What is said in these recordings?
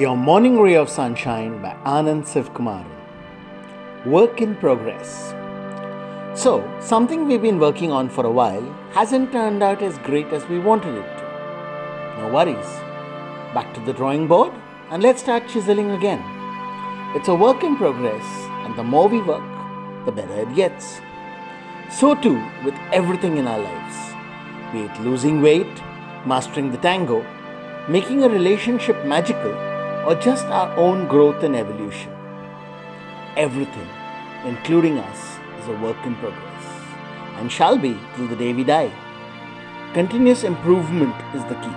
Your Morning Ray of Sunshine by Anand Sivkumar. Work in progress. So, something we've been working on for a while hasn't turned out as great as we wanted it to. No worries. Back to the drawing board and let's start chiseling again. It's a work in progress, and the more we work, the better it gets. So too with everything in our lives, be it losing weight, mastering the tango, making a relationship magical, or just our own growth and evolution. Everything, including us, is a work in progress and shall be till the day we die. Continuous improvement is the key.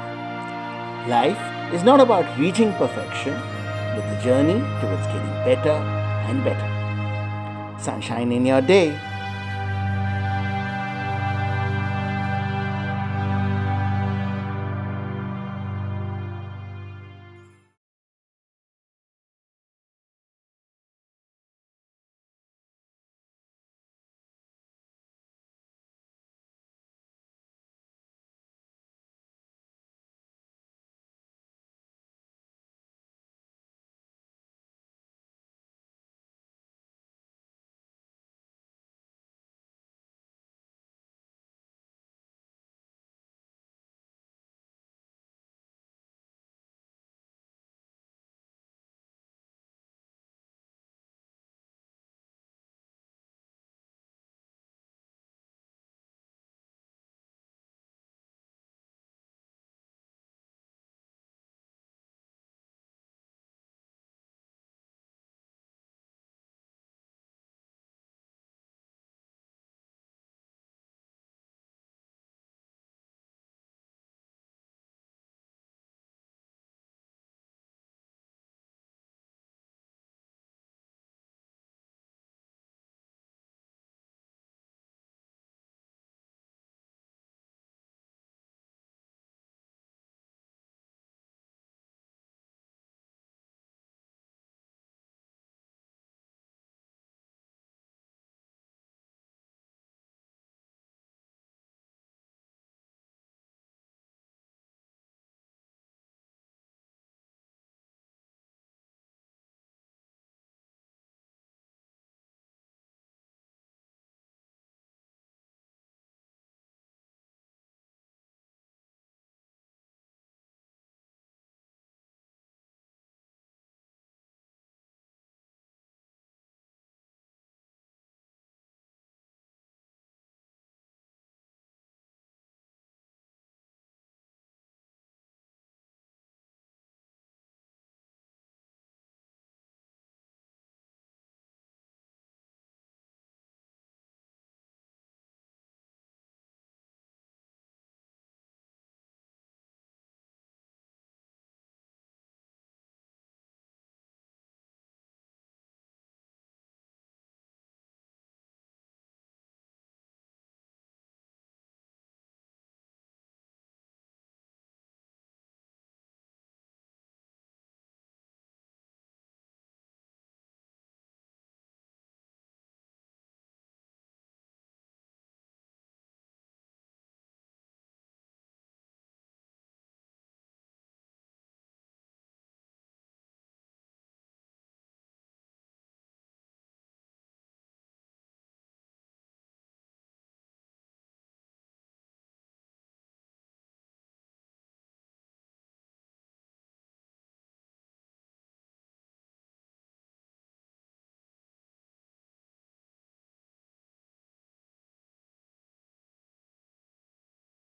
Life is not about reaching perfection, but the journey towards getting better and better. Sunshine in your day.